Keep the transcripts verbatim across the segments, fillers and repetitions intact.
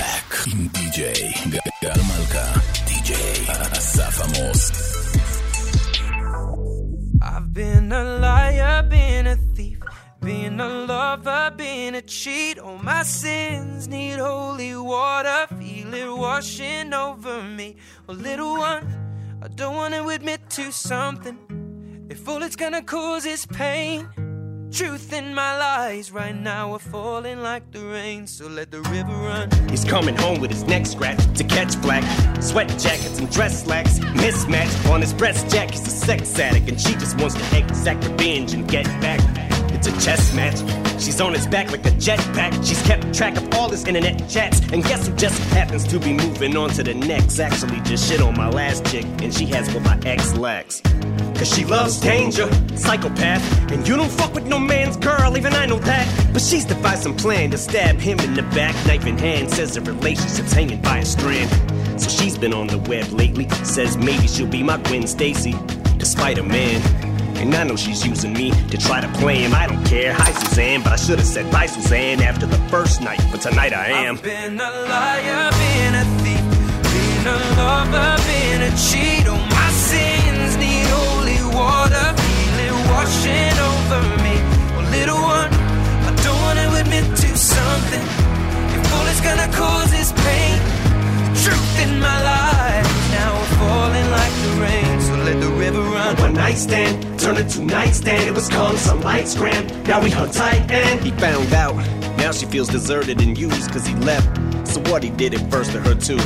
Black עם די-ג'יי גל מלכה, די-ג'יי אסף עמוס. I've been a liar, been a thief, been a lover, been a cheat. All my sins need holy water, feel it washing over me. Well, little one, I don't want to admit to something. If all it's gonna cause is pain, truth in my lies right now are falling like the rain, so let the river run. He's coming home with his neck scratched to catch black. Sweat jackets and dress slacks mismatched on his breast jack. He's a sex addict and she just wants to exact revenge and get back. It's a chess match. She's on his back like a jetpack. She's kept track of all his internet chats. And guess who just happens to be moving on to the next? Actually just shit on my last chick, and she has what my ex lacks. Cause she loves danger, psychopath. And you don't fuck with no man's girl, even I know that. But she's devised some plan to stab him in the back, knife in hand. Says the relationship's hanging by a strand. So she's been on the web lately, says maybe she'll be my Gwen Stacy, the Spider-Man. And I know she's using me to try to play him. I don't care, hi Suzanne, but I should've said bye Suzanne after the first night, but tonight I am. I've been a liar, been a thief, been a lover, been a cheat. Oh, my sins need holy water, feel it washing over me. Oh, little one, I don't want to admit to something. If all it's gonna cause is pain, the truth in my life now we're falling like the rain, so let the river run. One night stand turned into nightstand. It was calm, some lights grand. Now we hung tight and he found out. Now she feels deserted and used cause he left. So what he did at first to her too.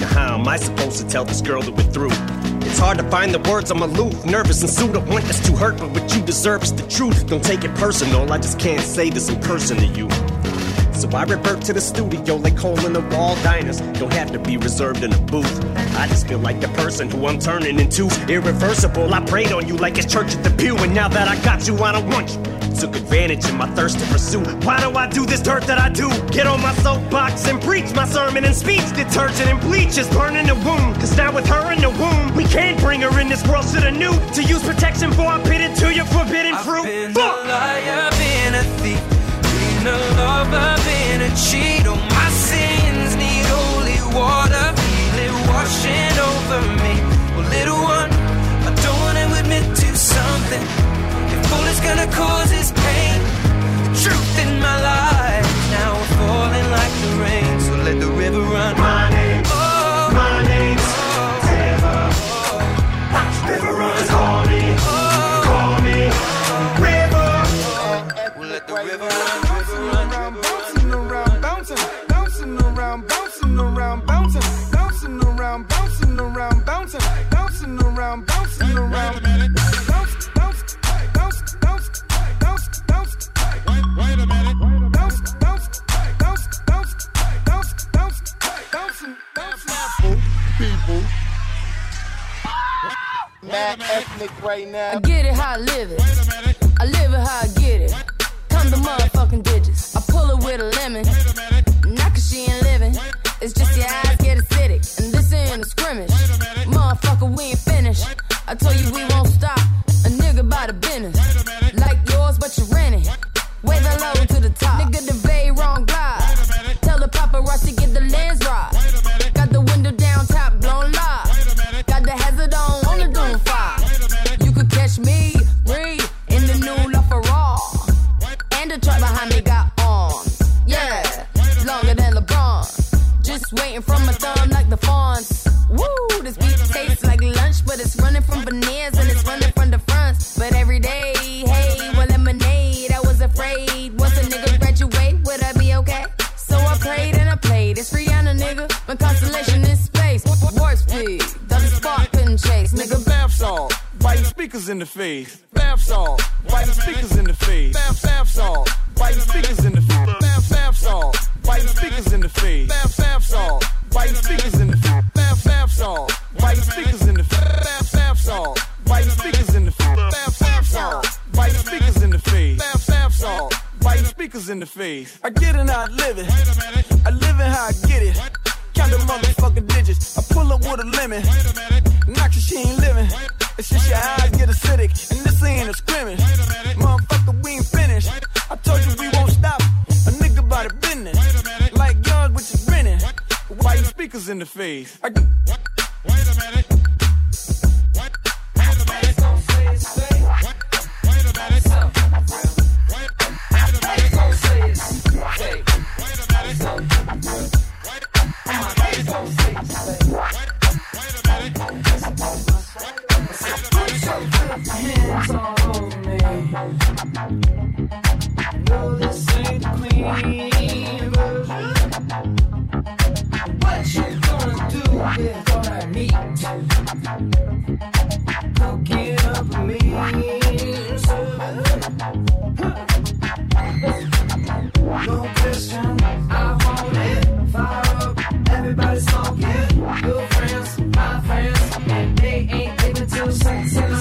Now how am I supposed to tell this girl that we're through? It's hard to find the words, I'm aloof, nervous and sued. I want this to hurt, but what you deserve is the truth. Don't take it personal, I just can't say this in person to you. So I revert to the studio like hole in the wall diners. Don't have to be reserved in a booth. I just feel like the person who I'm turning into, irreversible. I prayed on you like it's church at the pew, and now that I got you, I don't want you. Took advantage of my thirst to pursue. Why do I do this dirt that I do? Get on my soapbox and preach my sermon and speech. Detergent and bleach is burning the wound. Cause now with her in the womb, we can't bring her in this world to the new. To use protection for I pitted to your forbidden fruit. I've been Fuck. a liar, been a thief, been a lover, been a cheat. Oh, my sins need holy water, feel it washing over me. Well, little one, I don't want to admit to something. If all it's gonna cause is pain, the truth in my life now we're falling like the rain, so let the river run. My name, oh, my name's oh, River. Oh, river runs, call me, oh, call me, oh, River. We'll let the river run. Right now. I get it how I live it. Wait a minute. I live it how I get it. Wait, Come to motherfucking digits. I pull it with a lemon. Wait a minute. Not cause she ain't living. Wait, it's just your eyes get acidic. And this ain't a scrimmage. A Motherfucker, we ain't finished. Wait, I told you we won't stop. A nigga by the business. Like yours, but you rent it. Wave it low to the top. Nigga, the bay wrong glide. Tell the paparazzi get the lens right. Got the window down, top blown live. Got the hazard on. Me, Ree, in the new LaFerrari. And the truck behind me got arms. Yeah, longer than LeBron. Just waiting for my thumb like the fawns. Woo, this beat tastes like lunch, but it's running from veneers and it's running from the fronts. But every day, hey, well, lemonade, I was afraid. Once a nigga graduate, would I be okay? So I prayed and I played. It's Rihanna, nigga. My constellation is space. Warp speed, the spark couldn't chase. Nigga, bath salt. Biting speakers in the face. Bath salt. Biting speakers in the face. Bath, bath salt. Biting speakers in the face. Bath, bath salt. Biting speakers in the face. Bath, bath salt. Biting speakers in the face. Bath, bath salt. Biting speakers in the face. Bath, bath salt. Biting speakers in the face. Bath, bath salt. Biting speakers in the face. Bath, bath salt. Biting speakers in the face. I get it how I live it. I live it how I get it. Count the motherfucking digits. I pull up with a lemon. Not cause she ain't living. It's just your eyes get acidic, and this ain't a scrimmage. Motherfucker, we ain't finished. I told you we won't stop. A nigga by the business. Like yours, which is grinning. Jesus in the face. I... Wait a minute. Wait, wait a minute. Wait, wait a minute. Wait, wait a minute. Wait a minute. Wait, wait a minute. Hands all over me. I know this ain't the queen version. What you gonna do with what I need? Cook it up for me, sir. No question, I want it. Fire up, everybody's talking. Your friends, my friends, and they ain't living till sunset.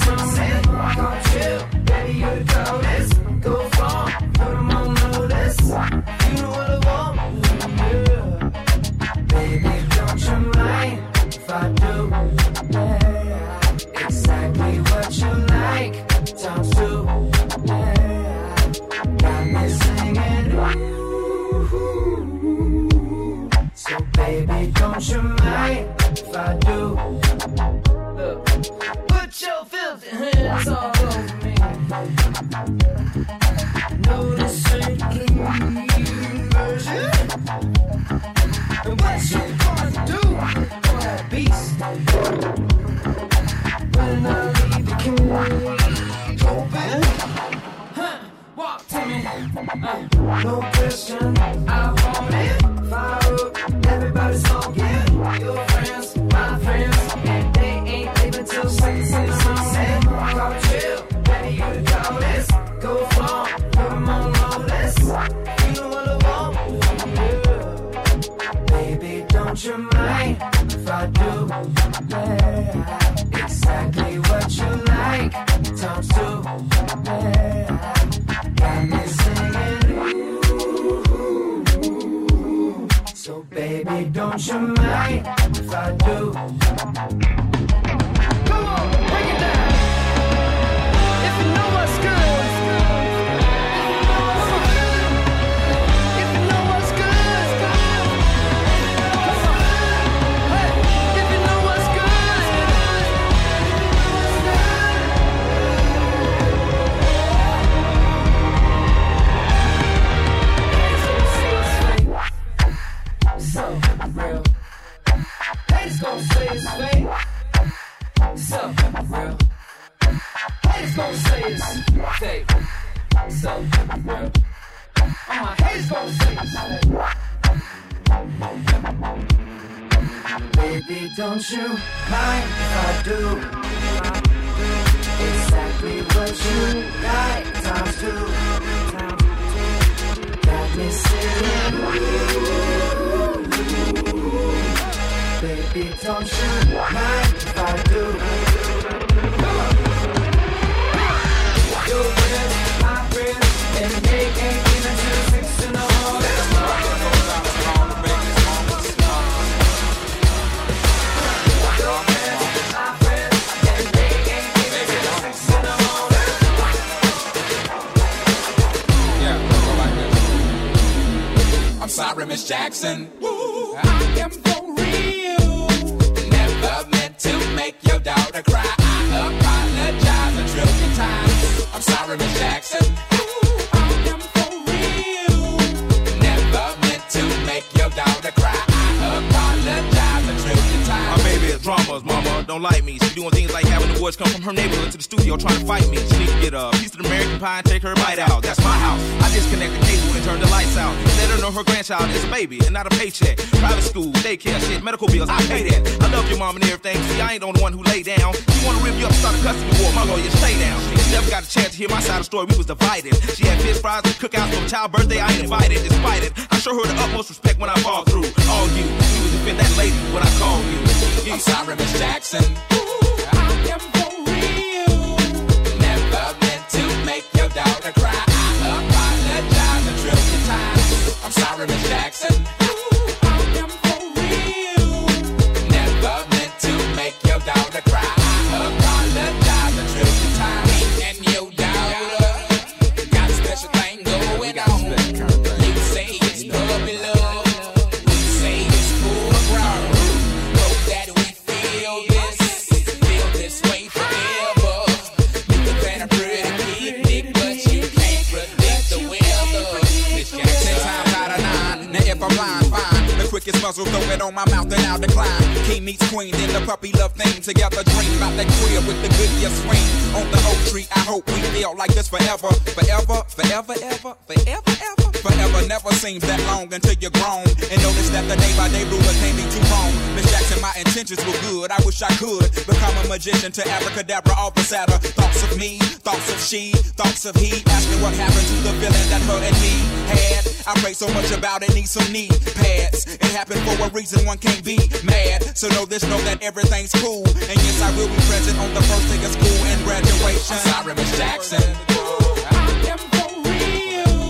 quickest muzzle, throw it on my mouth and I'll decline. King meets queen, then the puppy love thing. Together dream about that queer with the good year swing. On the oak tree, I hope we feel like this forever. Forever, forever, ever, forever, ever. Forever never seems that long until you're grown. And notice that the day by day ruler can't be too long. Miss Jackson, my intentions were good, I wish I could become a magician to abracadabra all the sadder. Thoughts of me, thoughts of she, thoughts of he. Ask me what happened to the feeling that her and me had. I prayed so much about it, need some knee pads. It happened for a reason, one can't be mad. So know this, know that everything's cool. And yes, I will be present on the first day of school and graduation. I'm sorry, Miss Jackson. I am for real.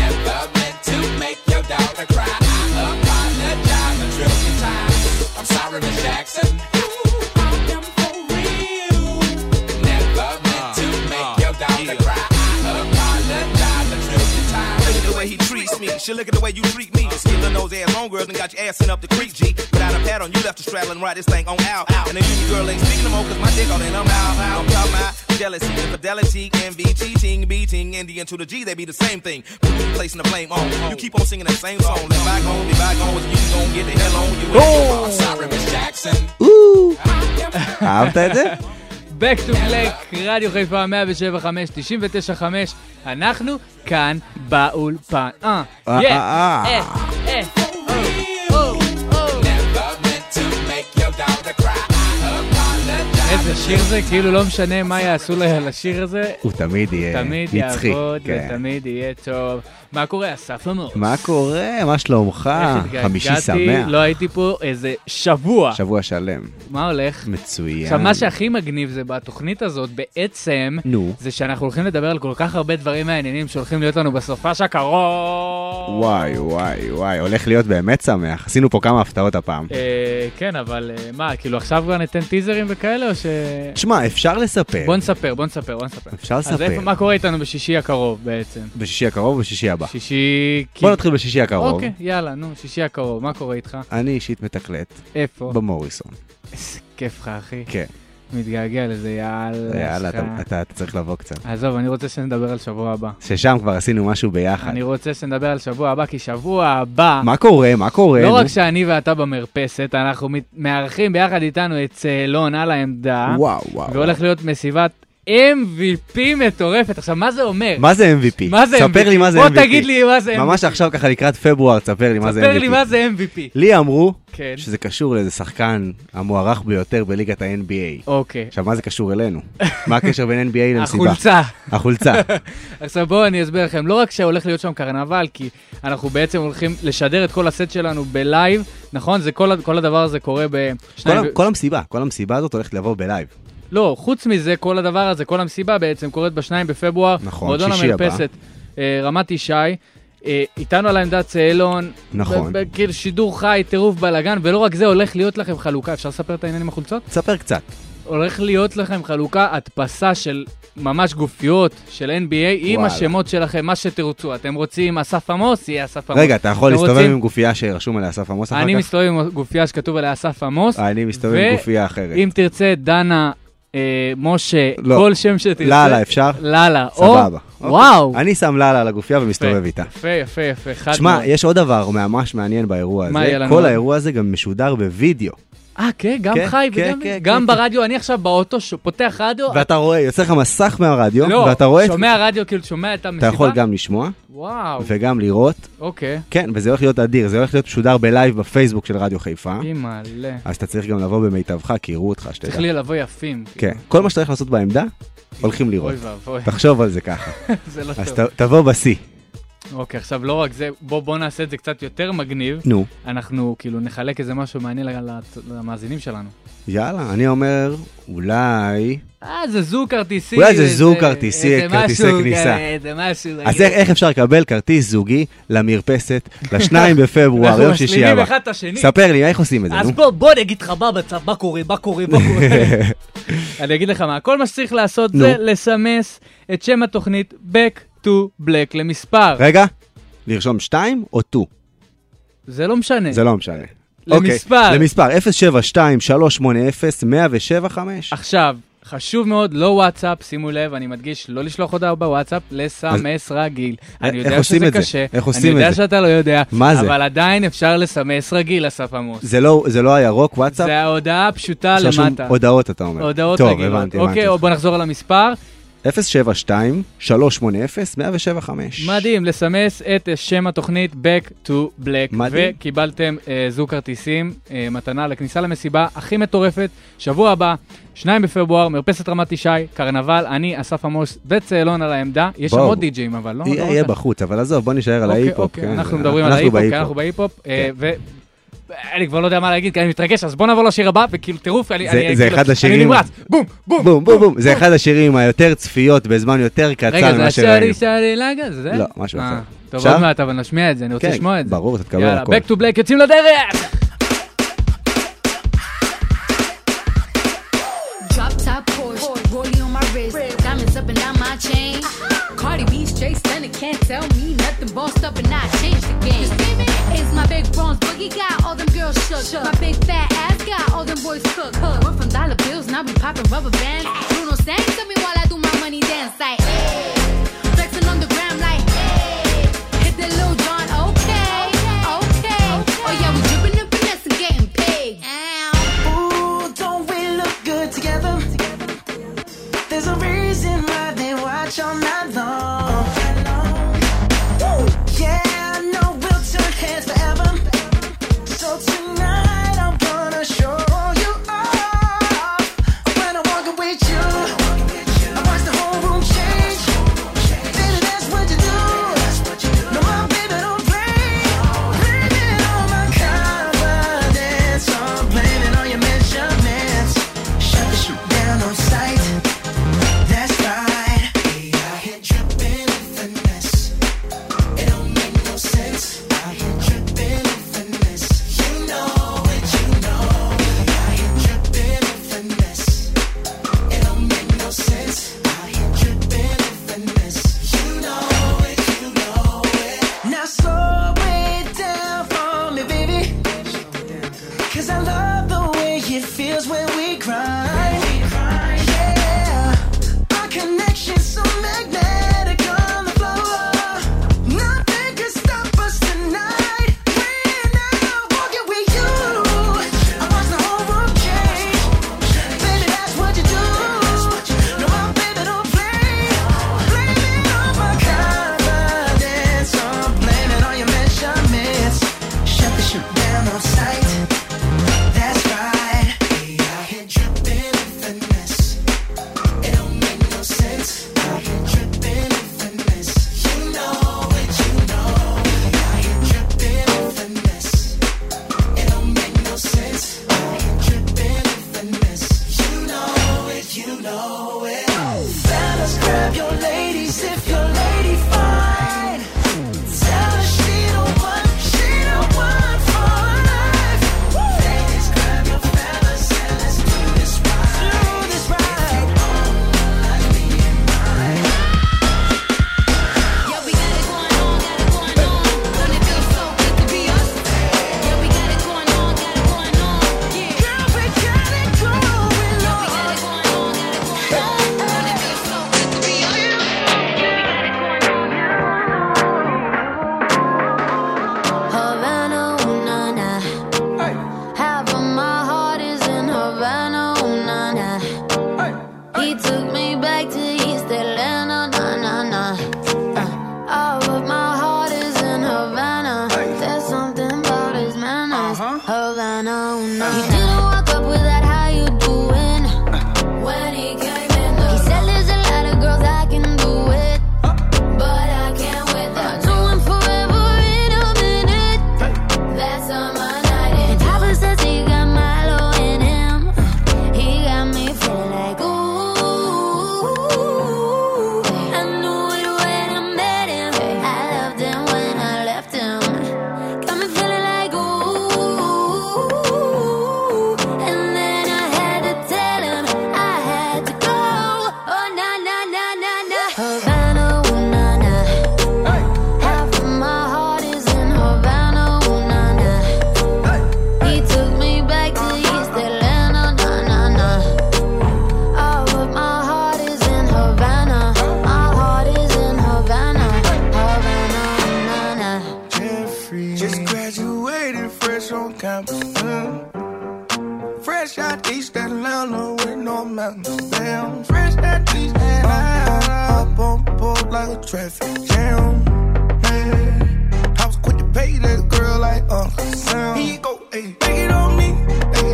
Never meant to make your daughter cry. I apologize a trillion times. I'm sorry, Miss Jackson. I am for real. Never meant to make your daughter cry. Way he treats me, she look at the way you treat me. Skillin' those ass homegirls and got your ass in up the creek, G. Without a pad on, you left to straddle and ride this thing on out. And the union girl ain't speaking no more, cause my dick on it, I'm out. I'm talking about jealousy, infidelity, can be cheating, beating, and the N to the G, they be the same thing. But you placing the blame on. You keep on singing that same song. Let bygones be bygones, you gon' get the hell on you. Oh. I'm sorry, Miss Jackson. Ooh. אהבת את זה? Back to Black, רדיו חיפה מאה שבע נקודה חמש, תשעים ותשע נקודה חמש, אנחנו כאן באולפן. אה, אה, אה, אה, אה, אה, איזה שיר זה, כאילו לא משנה מה יעשו לה על השיר הזה. הוא תמיד יהיה יצחי. תמיד יעבוד ותמיד יהיה טוב. מה קורה, אסף עמוס? מה קורה? מה שלומך? חמישי שמח. לא הייתי פה איזה שבוע. שבוע שלם. מה הולך? מצוין. עכשיו, מה שהכי מגניב זה בתוכנית הזאת, בעצם, זה שאנחנו הולכים לדבר על כל כך הרבה דברים מעניינים שהולכים להיות לנו בסופש הקרוב. וואי, וואי, וואי. הולך להיות באמת שמח. עשינו פה כמה הפתעות הפעם. כן, אבל מה, כאילו עכשיו כבר ניתן טיזרים וכאלה, או ש... תשמע, אפשר לספר. בוא נספר, בוא נספר, בוא נספר. אפשר לספר. אז מה קורה איתנו בשישי הקרוב בעצם? בשישי הקרוב ובשישי הבא. שישי... בוא נתחיל בשישי הקרוב. אוקיי, יאללה, נו, שישי הקרוב, מה קורה איתך? אני אישית מתקלט. איפה? במוריסון. איזה כיף לך, אחי. כן. מתגעגע לזה, יאללה. יאללה, אתה צריך לבוא קצת. עזוב, אני רוצה שנדבר על שבוע הבא. ששם כבר עשינו משהו ביחד. אני רוצה שנדבר על שבוע הבא, כי שבוע הבא... מה קורה? מה קורה? לא רק שאני ואתה במרפסת, אנחנו מארחים ביחד איתנו את צהלון על העמדה. וואו, וואו. והולך להיות מסיבת... אם וי פי מטורפת. עכשיו, מה זה אומר? מה זה אם וי פי? מה זה ספר לי מה זה אם וי פי. בוא תגיד לי מה זה אם וי פי. ממש עכשיו ככה לקראת פברואר, ספר לי מה זה אם וי פי. ספר לי מה זה אם וי פי. לי אמרו שזה קשור לאיזה שחקן המוערך ביותר בליגת ה-אן בי איי. אוקיי. עכשיו, מה זה קשור אלינו? מה הקשר בין אן בי איי למסיבה? החולצה. החולצה. עכשיו, בואו אני אסביר לכם. לא רק שהולך להיות שם קרנבל, כי אנחנו בעצם הולכים לשדר את כל הסט שלנו בלייב. נכון? זה כל הדבר הזה קורה ב... כל המסיבה, כל המסיבה הזאת הולכת לבוא בלייב. לא, חוץ מזה, כל הדבר הזה, כל המסיבה בעצם קורית בשניים בפברואר. נכון, מועדון המרפסת, רמת ישי, איתנו על העמדה צהלון. נכון. כאילו שידור חי, טירוף בלגן, ולא רק זה, הולך להיות לכם חלוקה. אפשר לספר את העניינים החולצות? ספר קצת. הולך להיות לכם חלוקה, הדפסה של ממש גופיות, של אן בי איי, עם השמות שלכם, מה שתרצו. אתם רוצים אסף עמוס, יהיה אסף עמוס. רגע, אתה יכול להסתובב עם גופייה שרשום עליה אסף עמוס אחר כך? אני מסתובב עם גופייה שכתוב עליה אסף עמוס. אני מסתובב עם גופייה אחרת. אם תרצה, דנה משה, כל שם שתרצה. ללה, אפשר? ללה, או וואו. אני שם ללה על הגופיה ומסתובב איתה. יפה, יפה, יפה. תשמע, יש עוד דבר ממש מעניין באירוע הזה. כל האירוע הזה גם משודר בווידאו. אה, כן, גם חי וגם גם ברדיו. אני עכשיו באוטו פותח רדיו. ואתה רואה, יוצא לך מסך מהרדיו. לא, שומע רדיו, כאילו שומע את המסיבה. אתה יכול גם לשמוע. וואו. וגם לראות. אוקיי. כן, וזה הולך להיות אדיר. זה הולך להיות משודר בלייב בפייסבוק של רדיו חיפה. אימאלה. אז אתה צריך גם לבוא במיטבך, כי יראו אותך. צריך לי לבוא יפים. כן. כל מה שצריך לעשות בעמדה, הולכים לראות. תחשוב על זה ככה. זה לא טוב. אז תבוא בסי. אוקיי, עכשיו לא רק זה, בוא, בוא נעשה את זה קצת יותר מגניב. נו. אנחנו כאילו נחלק איזה משהו מעניין למאזינים שלנו. יאללה, אני אומר, אולי... אה, זה זוג כרטיסי. אולי זה זוג כרטיסי, כרטיסי כניסה. זה משהו... אז איך אפשר לקבל כרטיס זוגי למרפסת, לשניים בפברואר, יום שישי הבא? אנחנו משלימים אחד את השני. ספר לי, איך עושים את זה? אז בוא נגיד לך מה בצד, מה קורה, מה קורה, מה קורה. אני אגיד לך מה, כל מה שצריך לעשות זה לסמס את שם התוכנית Back to Black למספר. רגע, לרשום שתיים או two? זה לא משנה. זה לא משנה. למספר. למספר, אפס שבע שתיים שלוש שמונה אפס מאה שבע חמש. עכשיו, חמש חשוב מאוד, לא וואטסאפ, שימו לב, אני מדגיש, לא לשלוח הודעה בוואטסאפ, לסמס רגיל. אני יודע שזה קשה, אני יודע שאתה לא יודע, אבל עדיין אפשר לסמס רגיל, אסף עמוס. זה לא הירוק, וואטסאפ? זה ההודעה הפשוטה למטה. הודעות, אתה אומר. הודעות רגילות. אוקיי, בוא נחזור על המספר. אפס שבע שתיים שלוש שמונה אפס אחת אפס שבע חמש. מדהים, לסמס את שם התוכנית Back to Black. מדהים. וקיבלתם אה, זוג כרטיסים, אה, מתנה לכניסה למסיבה הכי מטורפת. שבוע הבא, שניים בפברואר, מרפסת רמת ישי, קרנבל, אני, אסף עמוס וצהלון על העמדה. יש שם עוד די-ג'יים, אבל לא? יהיה, יהיה בחוץ, אבל עזוב, בוא נשאר על ההיפ-הופ. אוקיי, אוקיי, אנחנו מדברים על ההיפ-הופ, כי אנחנו בהיפ-הופ. ו... אני כבר לא יודע מה להגיד, כי אני מתרגש, אז בוא נעבור לשיר הבא, וכאילו טירוף, אני נמרץ, בום, בום, בום, בום. זה אחד השירים היותר צפיות בזמן יותר קצר. רגע, זה השארי, שארי לגע, זה זה? לא, משהו אחר. טוב, עוד מעט, אבל נשמיע את זה, אני רוצה לשמוע את זה. ברור, אתה תקבל הכל. יאללה, Back to Black, יוצאים לדרך! Drop top Porsche, rollie on my wrist, diamonds up and down my chain. Cardi B, straight stunner, can't tell me nothing, bossed up and I changed the game. It's my big bronze boogie, got all them girls shook. shook. My big fat ass got all them boys cooked. Cook. We're from dollar bills, and I be popping rubber bands. Bruno sang to me while I do my money dance, like hey. Flexing on the gram, like hey. Hit that Lil Jon, okay, okay, okay. Oh yeah, we dripping and finessing, getting paid. Ow. Ooh, don't we look good together? There's a reason why they watch all night long. Tonight I'm gonna show you off when I walk with you. mountain, stay on fresh that cheese. Up on board like a traffic jam. I was quick to pay that girl like Uncle Sam. Here you go, ayy, take it on me.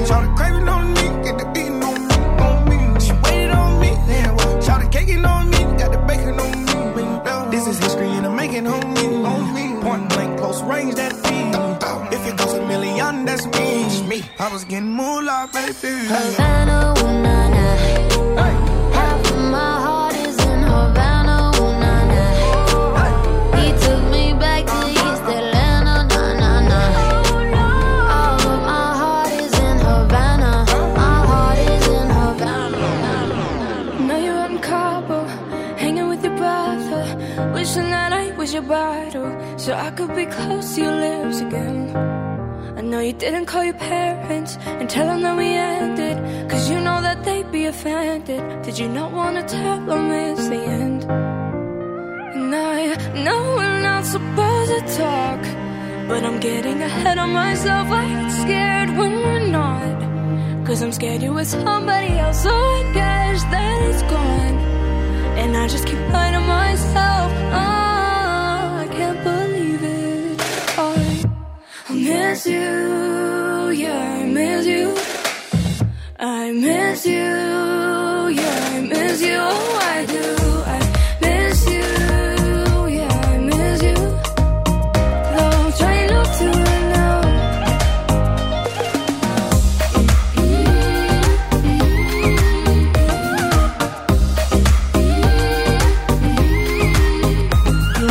Shout it craving on me, get the beating on me, on me. She waited on me, shout it caking on me, got the bacon on me. This is history and I'm making on me, on me. Point blank, close range, that beat. If it goes a million, that's me. Me. I was getting more like baby. Havana, ooh, na, na. Hey. Half of my heart is in Havana, ooh, na, na. Hey. He took me back to East Atlanta, na, na, na. All of my heart is in Havana. My heart is in Havana. Now you're out in Cabo, hanging with your brother. Wishing that I was your bridal, so I could be close to your lips again. I know you didn't call your parents and tell them that we ended, 'cause you know that they'd be offended. Did you not want to tell them it's the end? And I know we're not supposed to talk, but I'm getting ahead of myself. I get scared when we're not, 'cause I'm scared you're with somebody else. So I guess that it's gone, and I just keep lying to myself. Oh, I can't believe it. Oh, miss you, yeah, I miss you. I miss you, yeah, I miss you. Oh, I do. I miss you, yeah, I miss you. Though I'm trying not to right now. You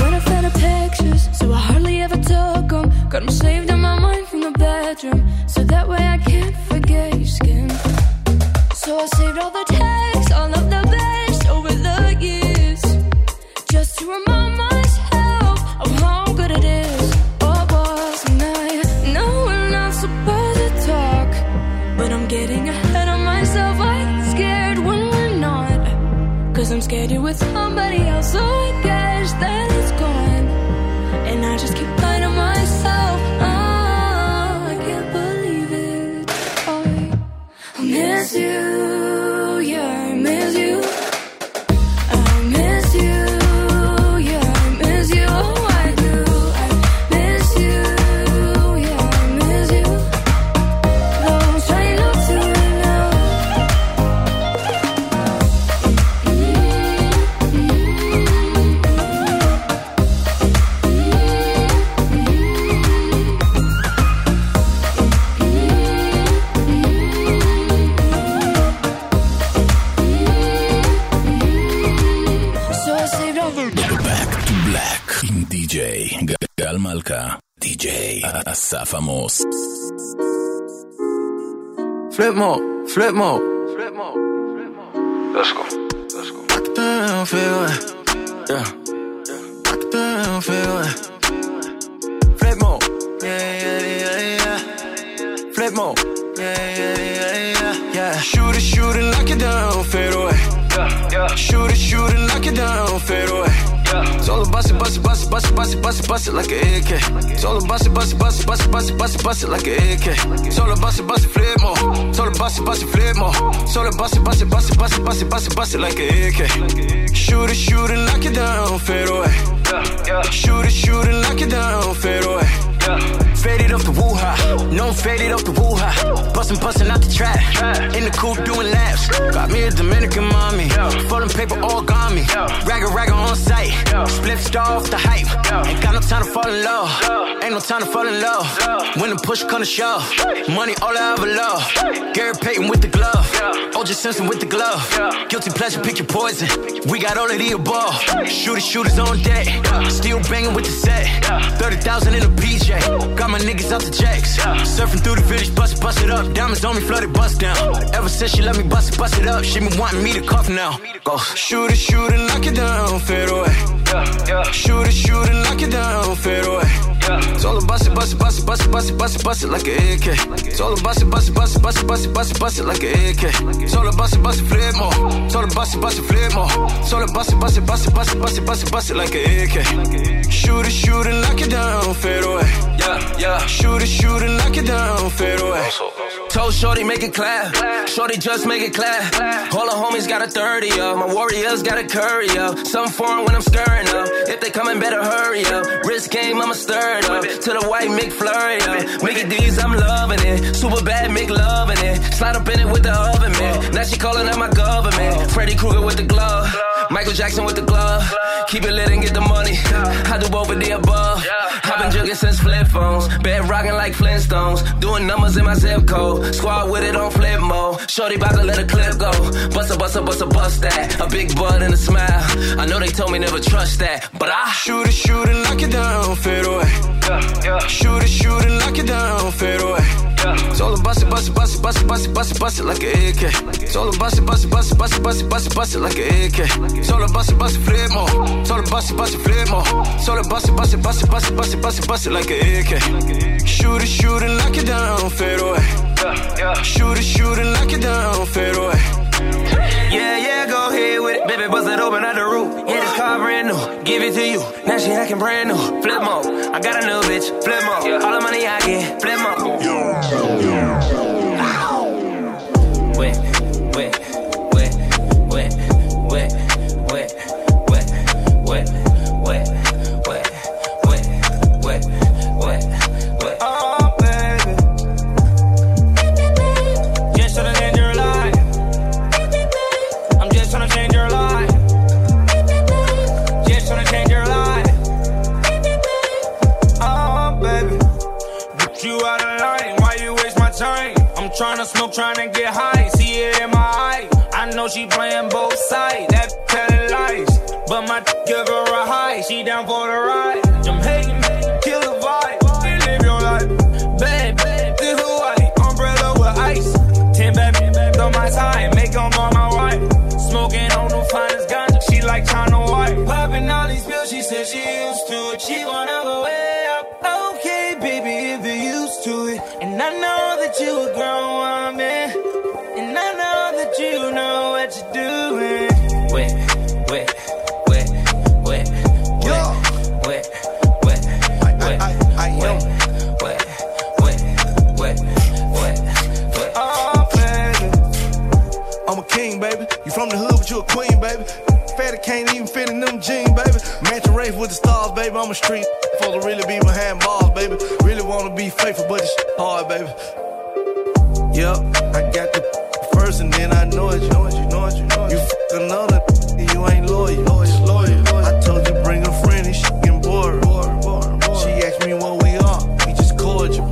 went off out of pictures, so I hardly ever took them. Got them saved in my mind from the bedroom, so that way I can't forget your skin. So I saved all the texts, all of the best over the years, just to remind myself of how good it is. Oh, boss, and I know we're not supposed to talk, but I'm getting ahead of myself. I'm scared when we're not, 'cause I'm scared you're with somebody else. So I guess that it's gone, and I just keep lying to myself. Oh, I can't believe it. Oh, I miss you, yeah, I miss you. I miss you. גל מלכה, די-ג'יי, אסף עמוס. Flip more, flip more, flip more, flip more. Let's go, let's go. I don't feel it, yeah. I don't feel it. Flip more, yeah, yeah, yeah, yeah. Flip more, yeah, yeah, yeah, yeah, yeah. Shoot it, shoot it like it down, fade away. Yeah, yeah. Shoot it, shoot it like it down, fade away. It's all about it, bust it, bust it, bust it, bust it, bust it, bust it like an A K. It's all about it, bust it, bust it, bust it, bust it, bust it, bust it like an A K. It's all about it, bust it, flip more. It's all about it, bust it, flip more. It's all about it, bust it, bust it, bust it, bust it, bust it, bust it like an A K. Shoot it, shoot it, knock it down, fade away. Shoot it, shoot it, knock it down, fade away. Faded off the woo-ha, no faded off the woo-ha. Bustin', bustin' out the track, in the coupe doing laps. Got me a Dominican mommy, folding paper all got me. Ragga, ragga on sight, split star off the hype. Ain't got no time to fall in love, ain't no time to fall in love. When the push come to shove, money all I ever love. Gary Payton with the glove, O J Simpson with the glove. Guilty pleasure, pick your poison, we got all of the above. Shooters, shooters on deck, still banging with the set. thirty thousand in a P J. Got my niggas out the checks, yeah. Surfing through the village, bust it, bust it up. Diamonds on me, flooded, bust down. Ever since she let me bust it, bust it up. She been wanting me to cuff now. Go. Shoot it, shoot it, knock it down, fade away. Shoot it, shoot it, knock it down, fade away. It's all about it, bust it, bust it, bust it, bust it, bust it, bust it like an A K. It's all about it, bust it, bust it, bust it, bust it, bust it, bust it like an A K. It's all about it, bust it, flip more. It's all about it, bust it, flip more. It's all about it, bust it, bust it, bust it, bust it, bust it, bust it like an A K. Shoot it, shoot it, knock it down, fade away. Yeah, yeah. Shoot it, shoot it, knock it down, fade away. Told Shorty make it clap, Shorty just make it clap. All the homies got a thirty up, my warriors got to curry up. Some foreign when I'm stirring up, if they coming better hurry up. Wrist game, I'ma stir it up, to the white McFlurry up. Mickey D's, I'm loving it, super bad McLovin' it. Slide up in it with the oven man, now she calling out my government. Freddy Krueger with the glove, Michael Jackson with the glove. Keep it lit and get the money, I do both of the above. I've been jugging since flip phones, bed rocking like Flintstones. Doing numbers in my zip code, squad with it on flip mode. Shorty bout to let a clip go, bust a bust a bust a bust that. A big butt and a smile, I know they told me never trust that, but I shoot it, shoot it, knock it down, fade away. Shoot it, shoot it, knock it down, fade away. Solo bust it, bust it, bust it, bust it, bust it, bust it, bust it like an A K. Solo bust it, bust it, bust it, bust it, bust it, bust it, bust it like an A K. Solo bust it, bust it, flip mo. Solo bust it, bust it, flip mo. Solo bust it, bust it, bust it, bust it, bust it, bust it, bust it like an A K. Shoot it, shoot it, knock it down, fade away. Shoot it, shoot it, knock it down, fade away. Yeah, yeah, go ahead with it, baby, bust it open out the roof. Yeah, this car brand new, give it to you. Now she acting brand new, flip mode. I got a new bitch, flip mode. All the money I get, flip mode. Wet, wet, wet, wet, wet, wet, wet, wet, wet, wet, wet, wet, wet, wet. Oh baby, just tryna change your life. I'm just tryna change your life. Just tryna change your life. Oh baby, but you out of line. Why you waste my time? I'm tryna smoke, tryna get high. See it in my eye. I know she playing both sides. That telling lies, but my give her a high. She down for the ride. I'm hating, kill the vibe. Live your life, bad, bad. This Hawaii umbrella with ice. Ten bad on my side, make them all my wife. Smoking on the finest ganja, she like China White. Popping all these pills, she said she used to it. She wanna go way up. Okay, baby, if you're used to it, and I know that you a grown woman, and I know that you know what you're doing. Wait, wait, wait, wait, wait, wait, wait, wait, wait, wait, wait, wait, wait, wait. Oh baby, I'm a king, baby. You from the hood, but you a queen, baby. Fatty can't even fit in them jeans, baby. Match a race with the stars, baby. I'm a street, supposed to really be behind bars, baby. Really wanna be faithful, but it's hard, baby. Yup, I got the first and then I know it, you know it, you know it, you know it. You f*** another and you ain't loyal, loyal, loyal. I told you bring a friend and she getting bored. She asked me what we are, we just cordial.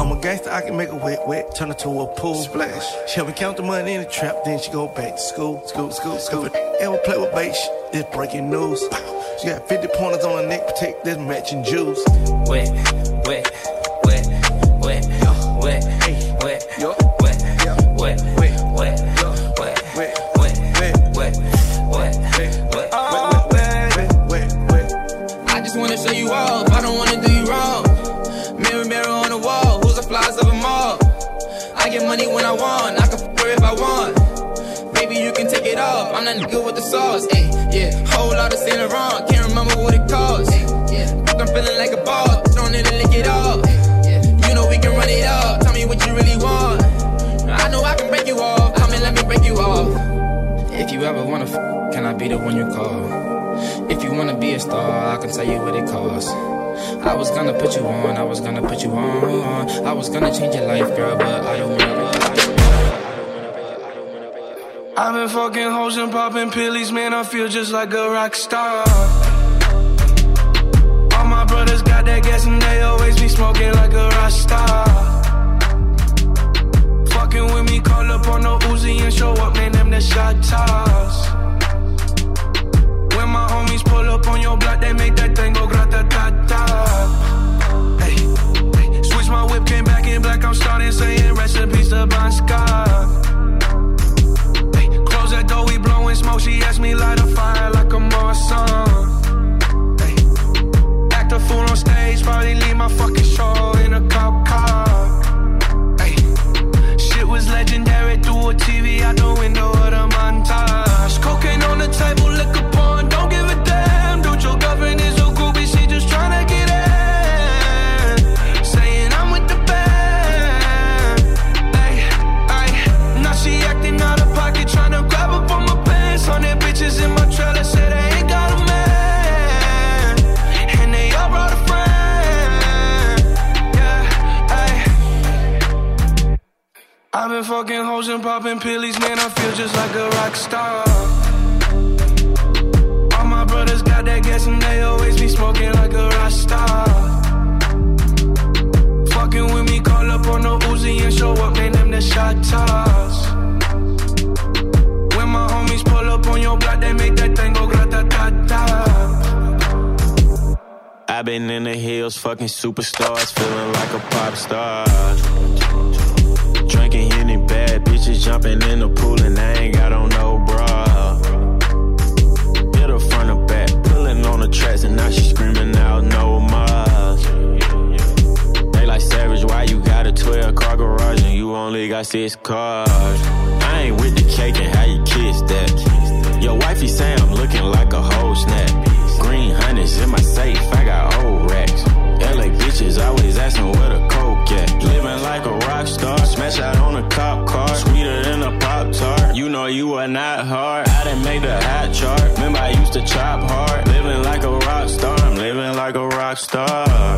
I'm a gangster, I can make a wet, wet, turn it to a pool. Splash. She help me count the money in the trap, then she go back to school. School, school, school. If a ever play with bait, it's breaking news. She got fifty pointers on her neck, protect this matching juice. Wet, wet, wet, wet, wet, wet, wet, wet, wet. Wet, wet, wet, wet, wet, wet, wet, wet. Oh, baby, wet, wet. I just wanna show you all, I don't wanna do you wrong. Mirror, mirror on the wall, who's the flies of them all? I get money when I want, I can f*** her if I want. Baby, you can take it off, I'm not good with the sauce. Ay, yeah, whole lot of sin around, can't remember what it cost. Ay, yeah, I'm feeling like a ball, don't need to lick it off. Ay, yeah, you know we can run it up, tell me what you really want. I know I can break you off, come and let me break you off. If you ever wanna f***, can I be the one you call? If you wanna be a star, I can tell you what it costs. I was gonna put you on, I was gonna put you on. I was gonna change your life, girl, but I don't wanna be. I've been fucking hoes and popping pillies, man, I feel just like a rock star. All my brothers got that gas and they always be smoking like a rock star. With me, call up on the Uzi and show up, man, them the shot toss. When my homies pull up on your block, they make that thing go grata-ta-ta. Hey, hey. Switch my whip, came back in black, I'm starting saying recipes to Banska. Hey, close that door, we blowing smoke, she asked me light a fire like a Marsan. Hey, act a fool on stage, probably leave my fucking show. been fucking hoes and popping pillies, man, I feel just like a rock star. All my brothers got that gas and they always be smoking like a rock star. Fucking with me, call up on the Uzi and show up, name them the shot toss. When my homies pull up on your block, they make that thing go grata-ta-ta. I've been in the hills, fucking superstars, feeling like a pop star. Drinking Henny, bad bitches jumping in the pool, and I ain't got on no bra. Hit her front or back, pulling on the tracks, and now she screaming out no more. They like Savage, why you got a twelve car garage and you only got six cars? I ain't with the cake and how you kiss that. Your wifey say I'm looking like a whole snap. Green hundreds in my safe, I got old racks. L A bitches always asking where the coke at. Living like a rock star, smash out on a cop car. Sweeter than a Pop-Tart, you know you are not hard. I done made the hot chart, remember I used to chop hard. Living like a rock star, I'm living like a rock star.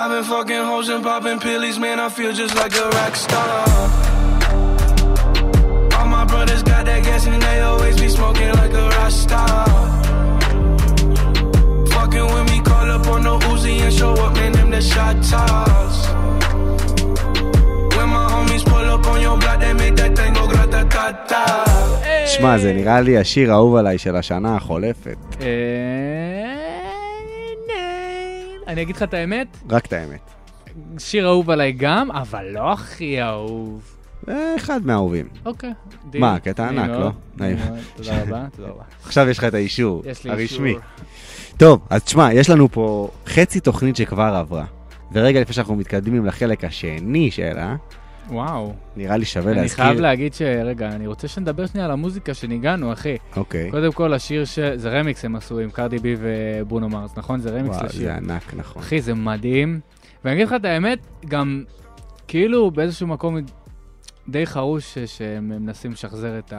I've been fucking hoes and popping pillies, man, I feel just like a rock star. All my brothers got that gas and they always be smoking like a rock star. With me, call up on the Uzi and show up, man, them the shot toss. When my homies pull up on your block, they make that thing go grata-ta-ta. שמע, זה נראה לי השיר האהוב עליי של השנה החולפת. אני אגיד לך את האמת? רק את האמת. שיר אהוב עליי גם, אבל לא הכי אהוב. אחד מהאהובים. אוקיי. מה, קטע ענק, לא? תודה רבה, תודה רבה. עכשיו יש לך את האישור הרשמי. טוב, אז תשמע, יש לנו פה חצי תוכנית שכבר עברה. ורגע לפני שאנחנו מתקדמים לחלק השני שלה, וואו. נראה לי שווה אני להזכיר. אני חייב להגיד שרגע, אני רוצה שנדבר שנייה על המוזיקה שניגענו, אחי. אוקיי. קודם כל, השיר ש... זה רמיקס הם עשו עם קרדי בי וברונו מארס, נכון? זה רמיקס וואו, לשיר. וואו, זה ענק, נכון. אחי, זה מדהים. ואני אגיד לך את האמת, גם כאילו באיזשהו מקום די חרוש שהם מנסים לשחזר את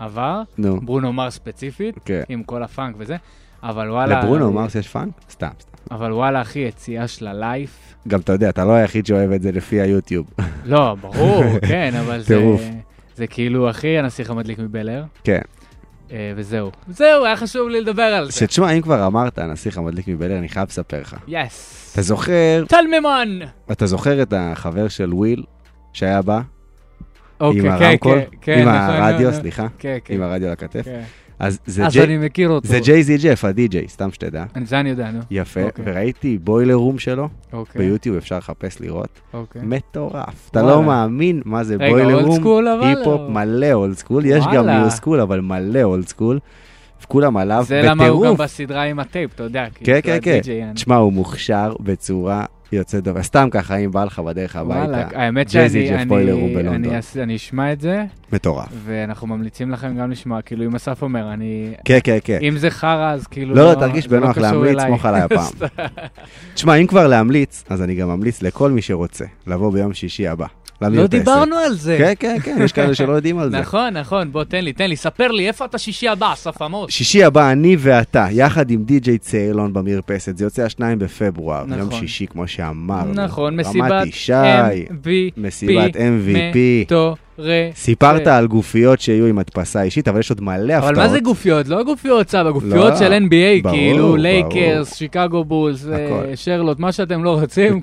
העבר. נו. ברונו מארס ספציפית, okay. עם כל הפאנק וזה. אבל וואלה... לברונו מארס יש פאנק? סתם, סתם. אבל וואלה, אחי, יציאה של הלייף. גם אתה יודע, אתה לא היחיד שאוהב את זה לפי היוטיוב. לא, ברור, כן, אבל זה... טירוף. זה כאילו, אחי, הנסיך המדליק מבלר. כן. וזהו. זהו, היה חשוב לי לדבר על זה. שתשמע, אם כבר אמרת, הנסיך המדליק מבלר, אני חייב לספר לך. יס. אתה זוכר... תלממן! אתה זוכר את החבר של וויל שהיה בא? עם הרמקול? עם הרדיו, סליחה. עם הרדיו לכתף. אז אני מכיר אותו. זה ג'יי זי ג'ף, הדי-ג'יי, סתם שתדע. זה אני יודע, נו. יפה, וראיתי בוילר רום שלו, ביוטיוב אפשר לחפש לראות. מטורף. אתה לא מאמין מה זה בוילר רום, היפ-הופ מלא אולד סקול, יש גם ניו סקול, אבל מלא אולד סקול. כולם עליו בטירוף. זה למה הוא גם בסדרה עם הטייפ, אתה יודע. כן, כן, כן. תשמע, הוא מוכשר בצורה יוצא דובר. סתם ככה, אם בא לך בדרך הביתה. האמת שאני אשמע את זה. מטורף. ואנחנו ממליצים לכם גם לשמוע, כאילו אם אסף אומר, אני... כן, כן, כן. אם זה חרא, אז כאילו... לא, לא, תרגיש בנוח להמליץ, מוך עליי הפעם. תשמע, אם כבר להמליץ, אז אני גם ממליץ לכל מי שרוצה לבוא ביום שישי הבא. לא דיברנו על זה. כן, כן, כן, יש כאלה שלא יודעים על זה. נכון, נכון, בוא, תן לי, תן לי, ספר לי, איפה אתה שישי הבא, אסף עמוס? שישי הבא, אני ואתה, יחד עם די-ג'יי ציילון במרפסת, זה יוצא השניים בפברואר, יום שישי, כמו שאמרנו. נכון, מסיבת M V P. מסיבת M V P. סיפרת על גופיות שיהיו עם הדפסה אישית, אבל יש עוד מלא הפתעות. אבל מה זה גופיות? לא גופיות סבא, גופיות של N B A, כאילו לייקרס, שיקגו בולס, שרלוט, מה שאתם לא רוצים,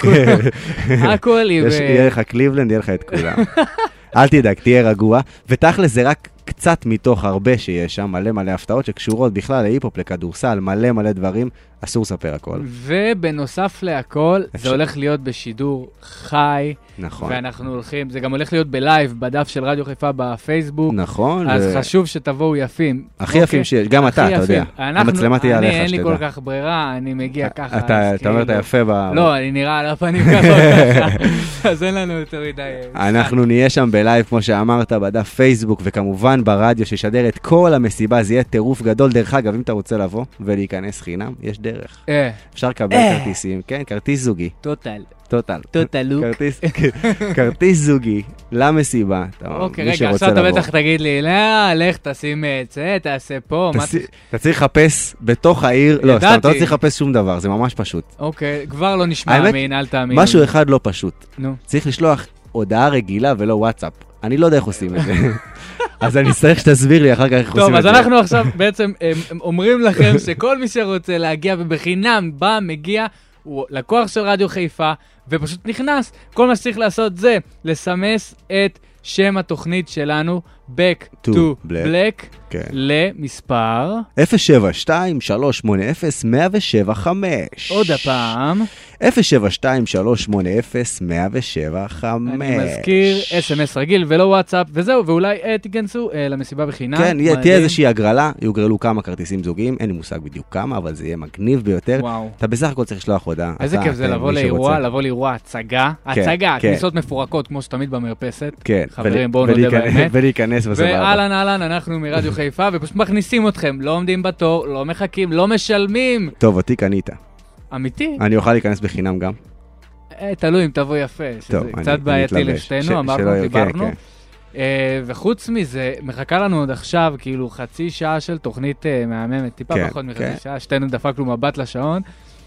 הכל. יהיה לך קליבלנד, יהיה לך את כולם. אל תדאג, תהיה רגוע. ותכלס זה רק קצת מתוך הרבה שיש שם, מלא מלא הפתעות שקשורות בכלל להיפופ, לכדורסל, מלא מלא דברים, אסור לספר הכל. ובנוסף להכל, זה הולך להיות בשידור חי, נכון. ואנחנו הולכים, זה גם הולך להיות בלייב, בדף של רדיו חיפה בפייסבוק, נכון. אז ו... חשוב שתבואו יפים. הכי אוקיי. יפים שיש, גם אתה, יפים. אתה יודע. אנחנו, המצלמה תהיה עליך, שתדע. אני אין לי כל כך ברירה, אני מגיע ככה. אתה, אתה אומר, אתה יפה ב... לא, אני נראה על הפנים ככה. אז אין לנו יותר מדי... אנחנו נהיה שם בלייב, כמו שאמרת, בדף פייסבוק, וכמובן ברדיו שישדר את כל המסיבה, זה יהיה טירוף גדול. דרך אגב, אם אתה רוצה לבוא ולהיכנס חינם, יש דרך. אפשר לקבל כרטיסים, כן? כרטיס זוגי. טוטל. טוטל. טוטלוק. כרטיס זוגי למסיבה. אוקיי, רגע, עכשיו אתה בטח תגיד לי, לא, לך תשים את זה, תעשה פה. אתה צריך לחפש בתוך העיר, לא, אתה לא צריך לחפש שום דבר, זה ממש פשוט. אוקיי, כבר לא נשמע, מין, אל תאמין. משהו אחד לא פשוט. צריך לשלוח הודעה רגילה ולא וואטסאפ. אני לא יודע איך עושים את זה. אז אני צריך שתסביר לי אחר כך איך עושים את זה. טוב, אז אנחנו עכשיו בעצם אומרים לכם שכל מי שרוצה להגיע ובחינם בא, מגיע, הוא לקוח של רדיו חיפה, ופשוט נכנס. כל מה שצריך לעשות זה לסמס את שם התוכנית שלנו, Back to Black, למספר אפס שבע שתיים שלוש שמונה אפס מאה שבע חמש. עוד הפעם. אפס שבע שתיים שלוש שמונה אפס מאה שבע חמש. אני מזכיר, אס אם אס רגיל ולא וואטסאפ, וזהו, ואולי תיכנסו למסיבה בחינם. כן, תהיה איזושהי הגרלה, יוגרלו כמה כרטיסים זוגיים, אין לי מושג בדיוק כמה, אבל זה יהיה מגניב ביותר. אתה בסך הכל צריך לשלוח הודעה. איזה כיף זה לבוא לאירוע, לבוא לאירוע הצגה, הצגה, כניסות מפורקות, כמו שתמיד במרפסת. כן, חברים, בואו נודה באמת. ואלן, אלן, אנחנו מרדיו חיפה, ופשוט מכניסים אתכם, לא עומדים בתור, לא מחכים, לא משלמים. טוב, אותי קנית. אמיתי? אני אוכל להיכנס בחינם גם. תלוי, אם תבוא יפה, שזה קצת בעייתי לשתינו, אמרנו, דיברנו. וחוץ מזה, מחכה לנו עוד עכשיו, כאילו חצי שעה של תוכנית מהממת, טיפה פחות מחצי שעה, שתינו דפקנו מבט לשעון.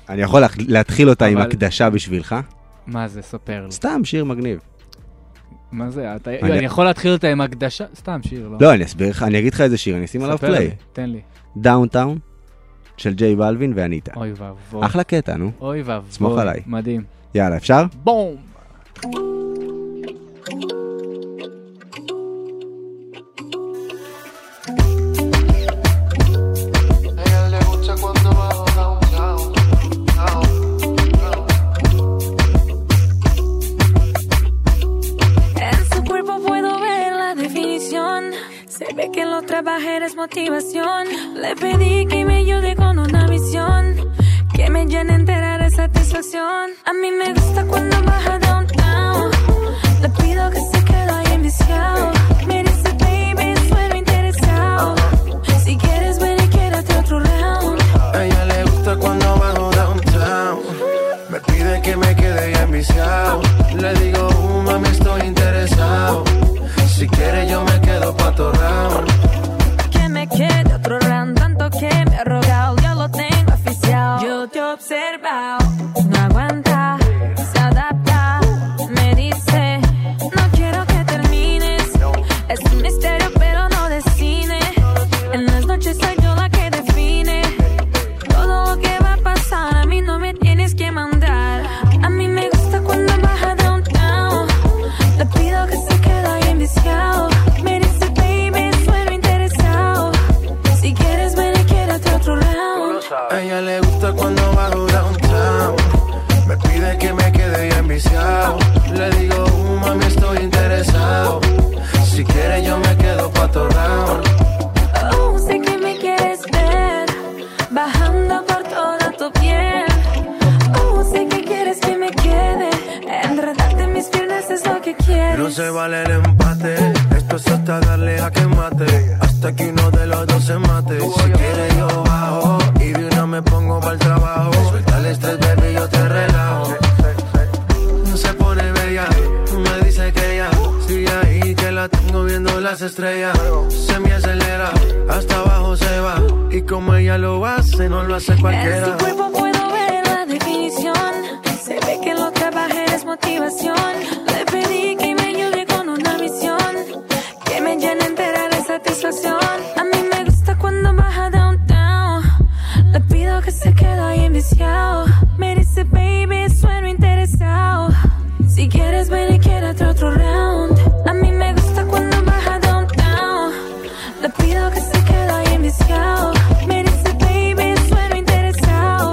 אני יכול להתחיל אותה עם הקדשה בשבילך? מה זה, ספר לי. סתם שיר מגניב. מה זה? אני יכול להתחיל אותה עם הקדשה? סתם שיר, לא? לא, אני אסביר לך, אני אגיד לך איזה שיר, אני אשים עליו פליי. תן לי. דאונטאון של ג'יי בלווין ואניטה. אוי ובוי. אחלה קטע, נו. אוי ובוי. סמוך עליי. מדהים. יאללה, אפשר? בום! Se ve que lo trabajé, es motivación. Le pedí que me ayude con una visión, que me llene entera de satisfacción. A mí me gusta cuando baja downtown. Le pido que se quede ahí en viciado. Me dice baby, suelo interesado. Si quieres ven y quédate otro round. A ella le gusta cuando bajo downtown. Me pide que me quede ahí en viciado. Le digo, uh, mami, estoy interesado. Si quieres yo me quedo pa' otro round. Que me quede otro round, tanto que me he rogado. Yo lo tengo oficial. Yo te he observado. No aguanta, se adapta. Me dice, no quiero que termines. Es un misterio pero no de cine. En las noches soy yo la que define todo lo que va a pasar. A mí no me tienes que mandar. A mí me gusta cuando baja downtown. Le pido que se quede. Me dice baby, suelo interesado. Si quieres ven y quédate otro round. A ella le gusta cuando bajo downtown. Me pide que me quede ya enviciado. Le digo, uh, mami, estoy interesado. Si quieres yo me quedo pa' otro round. Oh, sé que me quieres ver bajando por toda tu piel. Oh, sé que quieres que me quede. Enredarte en mis piernas es lo que quieres. No se vale el empate. Esto es hasta darle a que mate. Hasta que uno de los dos se mate. Si quieres yo bajo y de una me pongo para el trabajo. Suelta el estrés, baby, yo te relajo. No se pone bella, me dice que ya sigue ahí, que la tengo viendo las estrellas. Se me acelera, hasta abajo se va. Y como ella lo hace, no lo hace cualquiera. En su cuerpo puedo ver la definición. Se ve que lo trabajé es motivación. Le pedí que me ayude con una visión, que me llene entera de satisfacción. A mí me gusta cuando baja downtown. Le pido que se quede ahí enviciado. Me dice baby, sueno interesado. Si quieres ven y quédate otro round. A mí me gusta cuando baja downtown. Le pido que se quede ahí enviciado. Me dice baby, sueno interesado.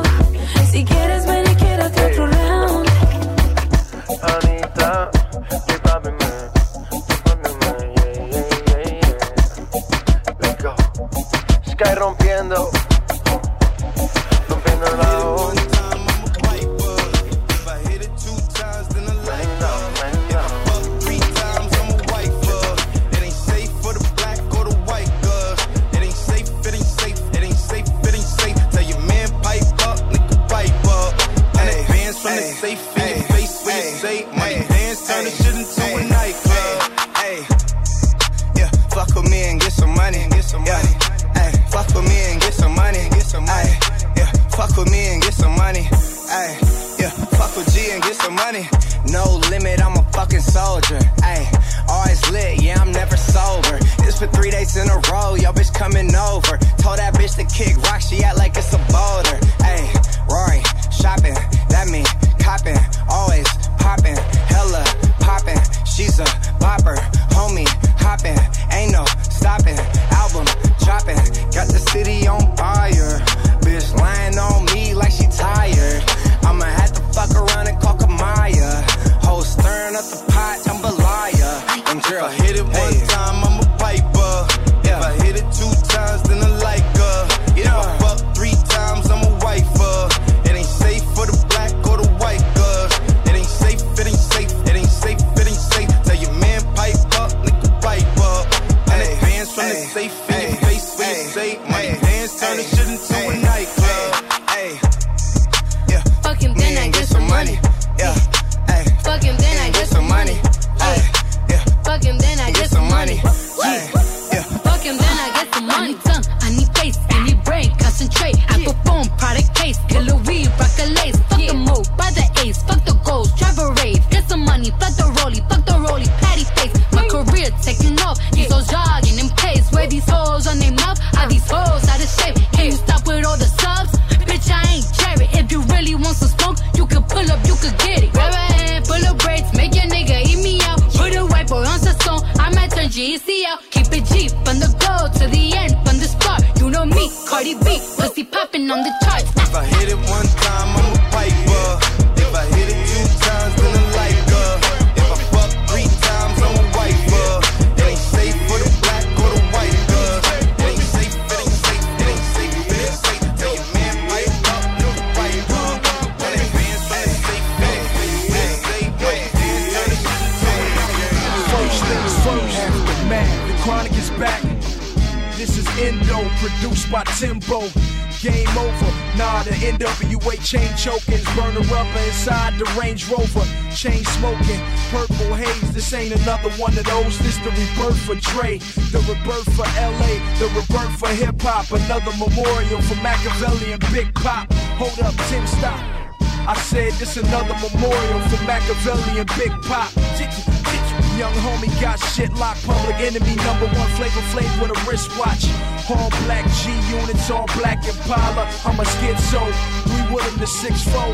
Si quieres ven y quédate otro round. Anita, que papi me, que papi me, yeah, yeah, yeah, yeah. Let's go. Sky rompiendo, rompiendo la voz. Fuck with me and get some money. Ay, yeah, fuck with G and get some money. No limit, I'm a fucking soldier. Ay, always lit, yeah, I'm never sober. This for three days in a row, yo, bitch coming over. Told that bitch to kick rock, she act like it's a boulder. Ay, Rory, shopping, that mean copping. Always popping, hella popping. She's a bopper, homie, hopping. Ain't no stopping, album dropping. Got the city on fire. Bitch lying on me like she tired. I'ma have to fuck around and call Kamaya. Whole stirring up the pot, I'm a liar. And girl, if I hit it one hey. time, I'm a piper. Yeah. If I hit it two times, then I like her. Yeah. If I fuck three times, I'm a wifer. It ain't safe for the black or the white girls. It ain't safe, it ain't safe, it ain't safe, it ain't safe. Tell your man pipe up, nigga pipe up. And hey. advance from hey. the safe in hey. your face when hey. you say money hey. dance, turn hey. the shit into hey. a nightclub. Hey. Hey. Him, then I get some money. Yeah, ay. Fuck him, then I get some money. Ay. Yeah. Fuck him, then I get some money. Yeah. Fuck him, then I get some money. Tongue, I need face, I need brain, concentrate. I perform, product case, killer weed, rock a lace. Fuck the mo, buy the ace, fuck the goals, drive a rave. Get some money, fuck the rollie, fuck the rollie, patty face. My career taking off, these hoes jogging in pace. Where these hoes on their mouth, are these hoes out of shape? Can you stop with all the subs? Bitch, I ain't cherry. If you really want some smoke, you can pull up, you can get it. Grab a hand, pull up braids, make your nigga eat me out. Put a white boy on Sassoon, I might turn G E C out. Keep it G, from the go to the end, from the start. You know me, Cardi B, pussy popping on the charts. If I hit it one time, I'm a piper. If I hit it two times, then I like her. If I fuck three times, I'm a wiper. It ain't safe for the black or the white girl. It ain't safe, it ain't safe, it ain't safe, it ain't safe. Tell your man pipe up, no piper. When it bands, when it's safe, when it's safe, when it's safe, when it's safe, when it's safe. First things first, man, the chronic is back. This is Endo, produced by Timbo. Game over, nah, the N W A chain choking, burner rubber inside the Range Rover, chain smoking, purple haze, this ain't another one of those, this the rebirth for Dre, the rebirth for L A, the rebirth for hip-hop, another memorial for Machiavelli and Big Pop, hold up, Tim, stop, I said this another memorial for Machiavelli and Big Pop. Young homie got shit locked, Public Enemy number one, Flavor Flav with a wristwatch. All black G units, all black Impala. I'm a schizo, we with him to six four.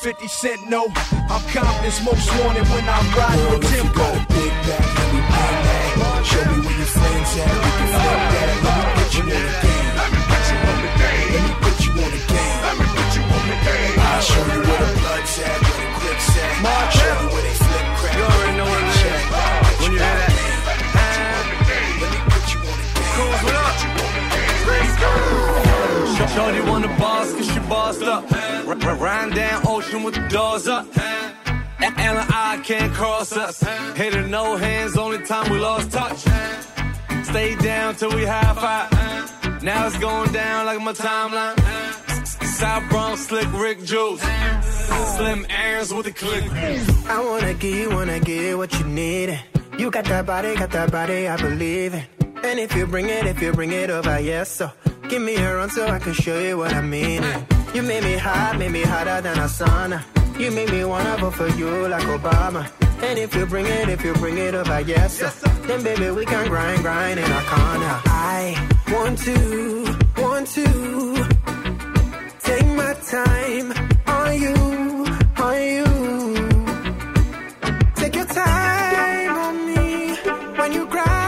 fifty cent, no, I'm confidence most wanted when I ride on tempo. Big back, we pop that. Show me where your friends at, we can fuck that. Let me put you on the game. Let me put you on the game. Let me put you on the game. Let me put you on the game. I'll show you where the blood's at, where the grip's at. I'll show you where they flip crap. You already know what I'm saying. When you hear that, cause what up? Let's go. Shorty wanna boss, cause she bossed up. Ride down ocean with the doors up. L and I can't cross us. Hit it no hands, only time we lost touch. Stay down till we high five. Now it's going down like my timeline. South Bronx, slick Rick Juice. Slim Aaron's with the click. I wanna give you, wanna give what you need. You got that body, got that body, I believe it. And if you bring it, if you bring it over, yes, so give me a run so I can show you what I mean. You made me hot, made me hotter than a sauna. You made me wanna vote for you like Obama. And if you bring it, if you bring it over, yes, so then baby we can grind, grind in our corner. I want to, want to take my time on you, on you. Take your time on me when you cry.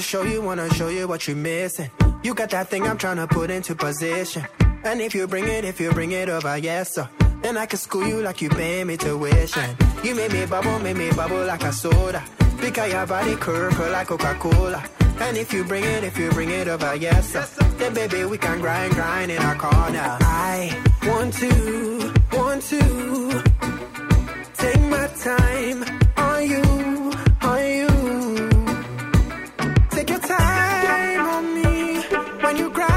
Show you, wanna show you what you're missing. You got that thing I'm trying to put into position. And if you bring it, if you bring it over, yes, sir. Then I can school you like you pay me tuition. You make me bubble, make me bubble like a soda. Because your body curve, curve like Coca-Cola. And if you bring it, if you bring it over, yes, sir. then baby we can grind, grind in our car now. I want to, want to take my time on you, on you. Take your time on me when you grind.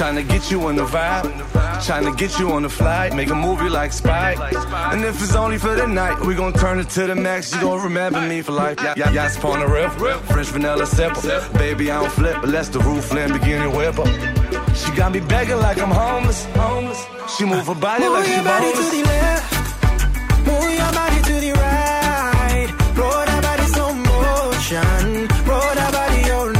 Tryna get you on the vibe, tryna get you on the flight, make a movie like Spike. And if it's only for the night, we gon' turn it to the max. You gon' remember me for life. Y- y- Yachts upon the riff, French vanilla sipper. Baby, I don't flip, but let's the roof and begin to whip up. She got me begging like I'm homeless. homeless. She move her body move like she boneless. Move your body to the left, move your body to the right. Roll that body slow motion, roll that body all night.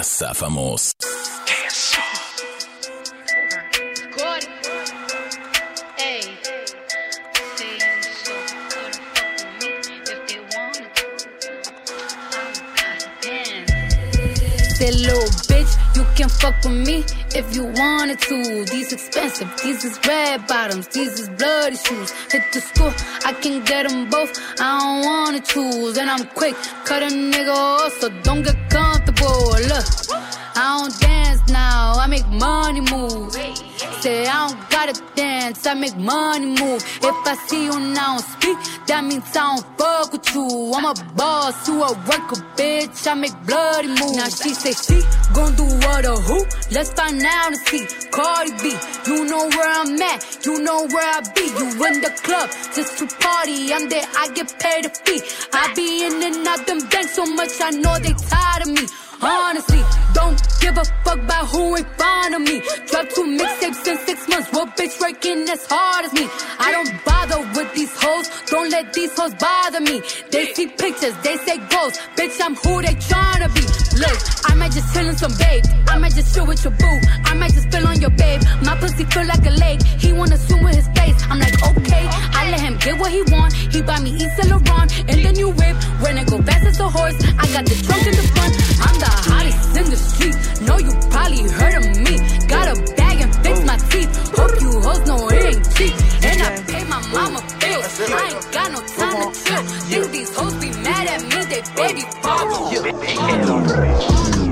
אסף עמוס. You can fuck with me if you wanted to. These expensive, these is red bottoms, these is bloody shoes. Hit the school, I can get them both, I don't wanna choose. And I'm quick, cut a nigga off, so don't get comfortable. Look, I don't dance now, I make money move. Say I don't gotta dance, I make money move. If I see you now speak, that means I don't fuck with you. I'm a boss, you a worker, bitch, I make bloody moves. Now she say she gon' do what or who, let's find out and see. Cardi B, you know where I'm at, you know where I be. You in the club, just to party, I'm there, I get paid a fee. I be in and out them banks so much, I know they tired of me. Honestly, don't give a fuck about who ain't fond of me. Drop two mixtapes in six months, what bitch working as hard as me? I don't bother with these hoes, don't let these hoes bother me. They see pictures, they say goals, bitch I'm who they tryna be. Look, I might just chill on some babe, I might just chill with your boo, I might just spill on your babe. My pussy feel like a lake, he wanna swim with his face. I'm like okay, I let him get what he want. He buy me East Saint Laurent and the new whip, when I go fast as a horse, I got the trunk in the front. I'm the hottest in the street, know you probably heard of me. Got a bag and fix my teeth, hope you hoes know it ain't cheap. And I pay my mama bills, I ain't got no time to chill. Think these hoes be mad at me, they baby father.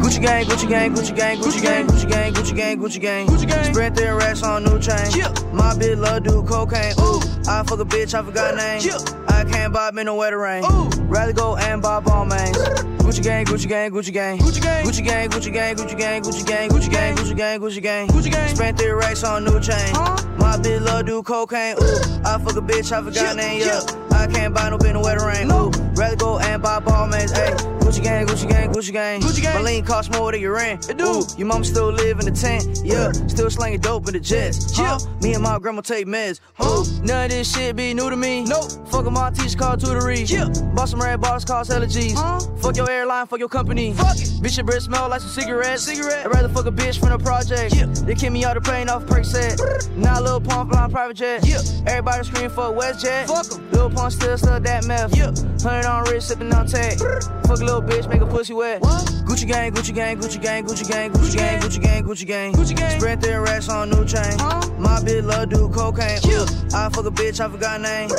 Gucci gang, Gucci gang, Gucci gang, Gucci gang, Gucci gang, Gucci gang, Gucci gang, Gucci gang. Spread their racks on new chain. My bitch love do cocaine. Ooh, I fuck a bitch, I forgot name. I can't bob in the wetter rain. Rather go and bob on mains. Gucci gang, Gucci gang, Gucci gang, Gucci gang, Gucci gang, Gucci gang, Gucci gang, Gucci gang, Gucci gang, Gucci gang, Gucci gang, Gucci gang. Spent three racks on new chain. My bitch love do cocaine. Ooh, I fuck a bitch, I forgot name. Yeah, I can't buy no bin in wet rain. Ooh, rather go and buy ball mans. Hey, Gucci gang, Gucci gang, Gucci gang, Gucci gang. My lean costs more than your rent. It do. Your mama still live in the tent. Yeah, still slinging dope in the jets. Yeah, me and my grandma take meds. Ooh, none of this shit be new to me. Nope. Fuckin' my teacher called tutory. Yeah, bought some red bars, cost hella G's. Fuck your airline, fuck your company. Fuck it. Bitch, your breath smell like some cigarettes. Cigarette. I'd rather fuck a bitch from the project. Yeah. They kick me out the pain off Percocet. Now Lil Pump flying private jet. Yeah. Everybody scream for WestJet. Fuck 'em. Lil Pump still stuck that meth. Yeah. Hundred on wrist, sipping on tag. Fuck a little bitch, make a pussy wet. What? Gucci gang, Gucci gang, Gucci gang, Gucci gang, Gucci gang, Gucci gang, Gucci gang, Gucci gang. Spread their racks on new chain. Huh? My bitch love do cocaine. Yeah. I fuck a bitch, I forgot name.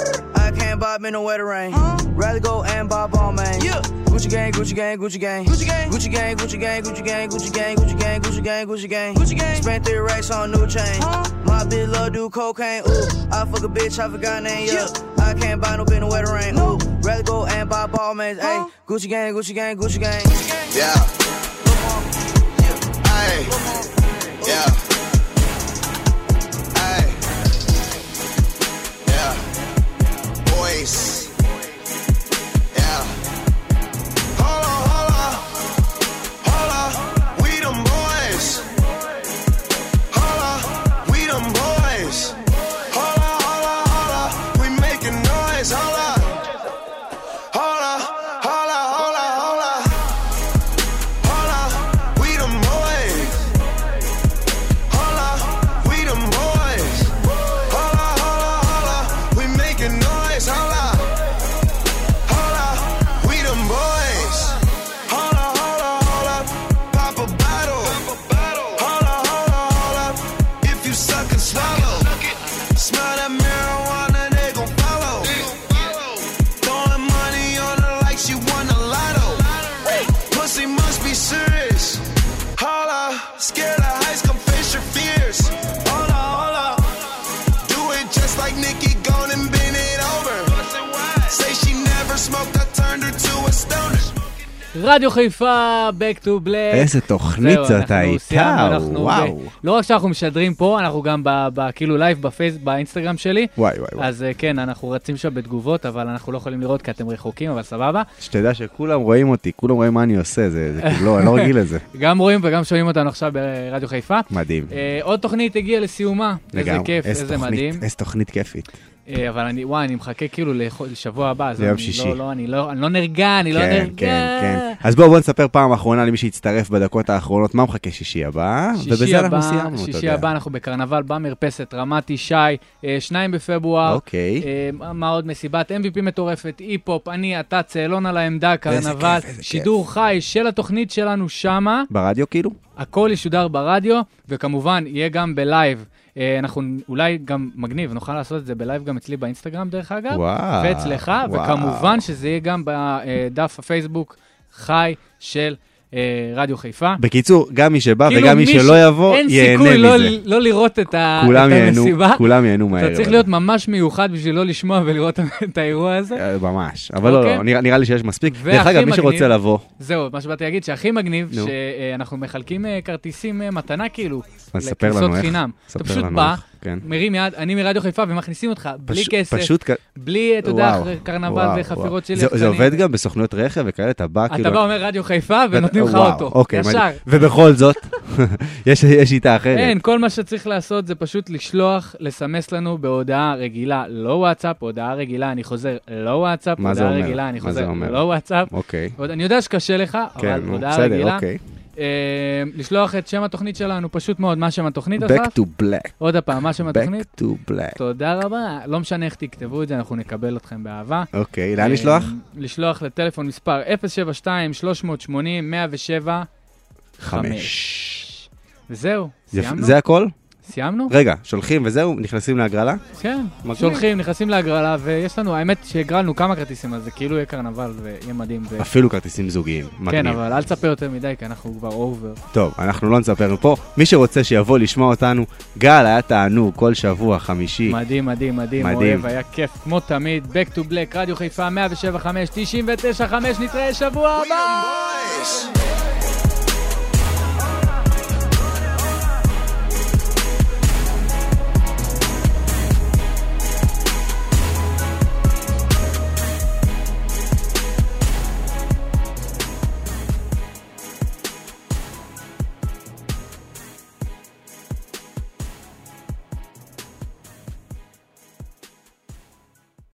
I can't bob in the wetter rain. Huh? Rather go and bob on main. Yeah. Gucci gang, Gucci gang, Gucci gang, Gucci gang, Gucci gang, Gucci gang, Gucci gang, Gucci gang, Gucci gang, Gucci gang, Gucci gang, Gucci gang. Spent three racks on new chain. My bitch love do cocaine. Ooh, I fuck a bitch, I forgot name. Yeah, I can't buy no bin in wet rain. Ooh, rather go and buy ball mans. Hey, Gucci gang, Gucci gang, Gucci gang. Yeah. Hey. Yeah. רדיו חיפה, Back to Black. איזה תוכנית זאת הייתה, וואו. לא רק שאנחנו משדרים פה, אנחנו גם כאילו לייב בפייס, באינסטגרם שלי. וואי וואי וואי. אז כן, אנחנו רצים שם בתגובות, אבל אנחנו לא יכולים לראות כי אתם רחוקים, אבל סבבה. שתדע שכולם רואים אותי, כולם רואים מה אני עושה, זה כאילו, אני לא רגיל לזה. גם רואים וגם שומעים אותנו עכשיו ברדיו חיפה. מדהים. עוד תוכנית הגיעה לסיומה, איזה כיף, איזה מדהים. איזה תוכנית כיפית. אבל אני, וואי, אני מחכה כאילו לשבוע הבא, אז אני לא נרגע, אני לא נרגע. אז בואו, בואו נספר פעם האחרונה למי שהצטרף בדקות האחרונות, מה מחכה שישי הבא? ובזה אנחנו סיימנו, אתה יודע. שישי הבא אנחנו בקרנבל, במרפסת, רמת ישי, שניים בפברואר. אוקיי. מה עוד? מסיבת M V P מטורפת, אי-פופ, אני, אתה, צאלון על העמדה, קרנבל, שידור חי של התוכנית שלנו שמה. ברדיו כאילו? הכל ישודר ברדיו, וכמובן יהיה גם בלייב. אנחנו אולי גם מגניב, נוכל לעשות את זה בלייב גם אצלי באינסטגרם דרך אגב, וואו, ואצלך, וואו. וכמובן שזה יהיה גם בדף הפייסבוק חי של רדיו חיפה. בקיצור, גם מי שבא כאילו וגם מי שלא ש... יבוא, ייהנה מזה. אין לא, סיכוי לא לראות את המסיבה. כולם ייהנו מהאירוע. אתה צריך להיות ממש מיוחד בשביל לא לשמוע ולראות את האירוע הזה. ממש, אבל okay. לא, לא, נראה, נראה לי שיש מספיק. דרך אגב, מי שרוצה לבוא. זהו, מה שבאתי להגיד, שהכי מגניב, נו. שאנחנו מחלקים כרטיסים מתנה כאילו. לכנסות חינם. אתה פשוט בא, כן. מרים יד, אני מרדיו חיפה, ומכניסים אותך, בלי פש... כסף, פשוט... בלי, אתה יודע, קרנבל וחפירות שלי. זה, זה עובד גם בסוכנויות רכב וכאלה, אתה בא, אתה כאילו... אתה בא אומר רדיו חיפה ונותנים לך אותו, אוקיי, ישר. מדי. ובכל זאת, יש, יש איתה אחרת. אין, כל מה שצריך לעשות זה פשוט לשלוח, לסמס לנו בהודעה רגילה, לא וואטסאפ, הודעה רגילה, אני חוזר, לא וואטסאפ, הודעה רגילה, אני חוזר, לא וואטסאפ. אוקיי. אני יודע שקשה לך, אבל הודעה רגילה. לשלוח את שם התוכנית שלנו, פשוט מאוד, מה שם התוכנית עשה? Back to black. עוד הפעם, מה שם התוכנית? Back to black. תודה רבה. לא משנה איך תכתבו את זה, אנחנו נקבל אתכם באהבה. אוקיי, לאן לשלוח? לשלוח לטלפון מספר אפס שבע שתיים שלוש שמונה אפס אפס אפס שבע חמש. וזהו, סיימנו? זה הכל? סיימנו? רגע, שולחים וזהו, נכנסים להגרלה? כן, שולחים, נכנסים להגרלה, ויש לנו, האמת שהגרלנו כמה כרטיסים, אז זה כאילו יהיה קרנבל ויהיה מדהים. אפילו כרטיסים זוגיים, מגניב. כן, אבל אל תספר יותר מדי, כי אנחנו כבר אובר. טוב, אנחנו לא נספר פה. מי שרוצה שיבוא לשמוע אותנו, גל היה תענוג כל שבוע חמישי. מדהים, מדהים, מדהים, אוהב, היה כיף, כמו תמיד, Back to Black, רדיו חיפה, מאה שבע חמש, תשעים ותשע חמש, נתראה שבוע הבא!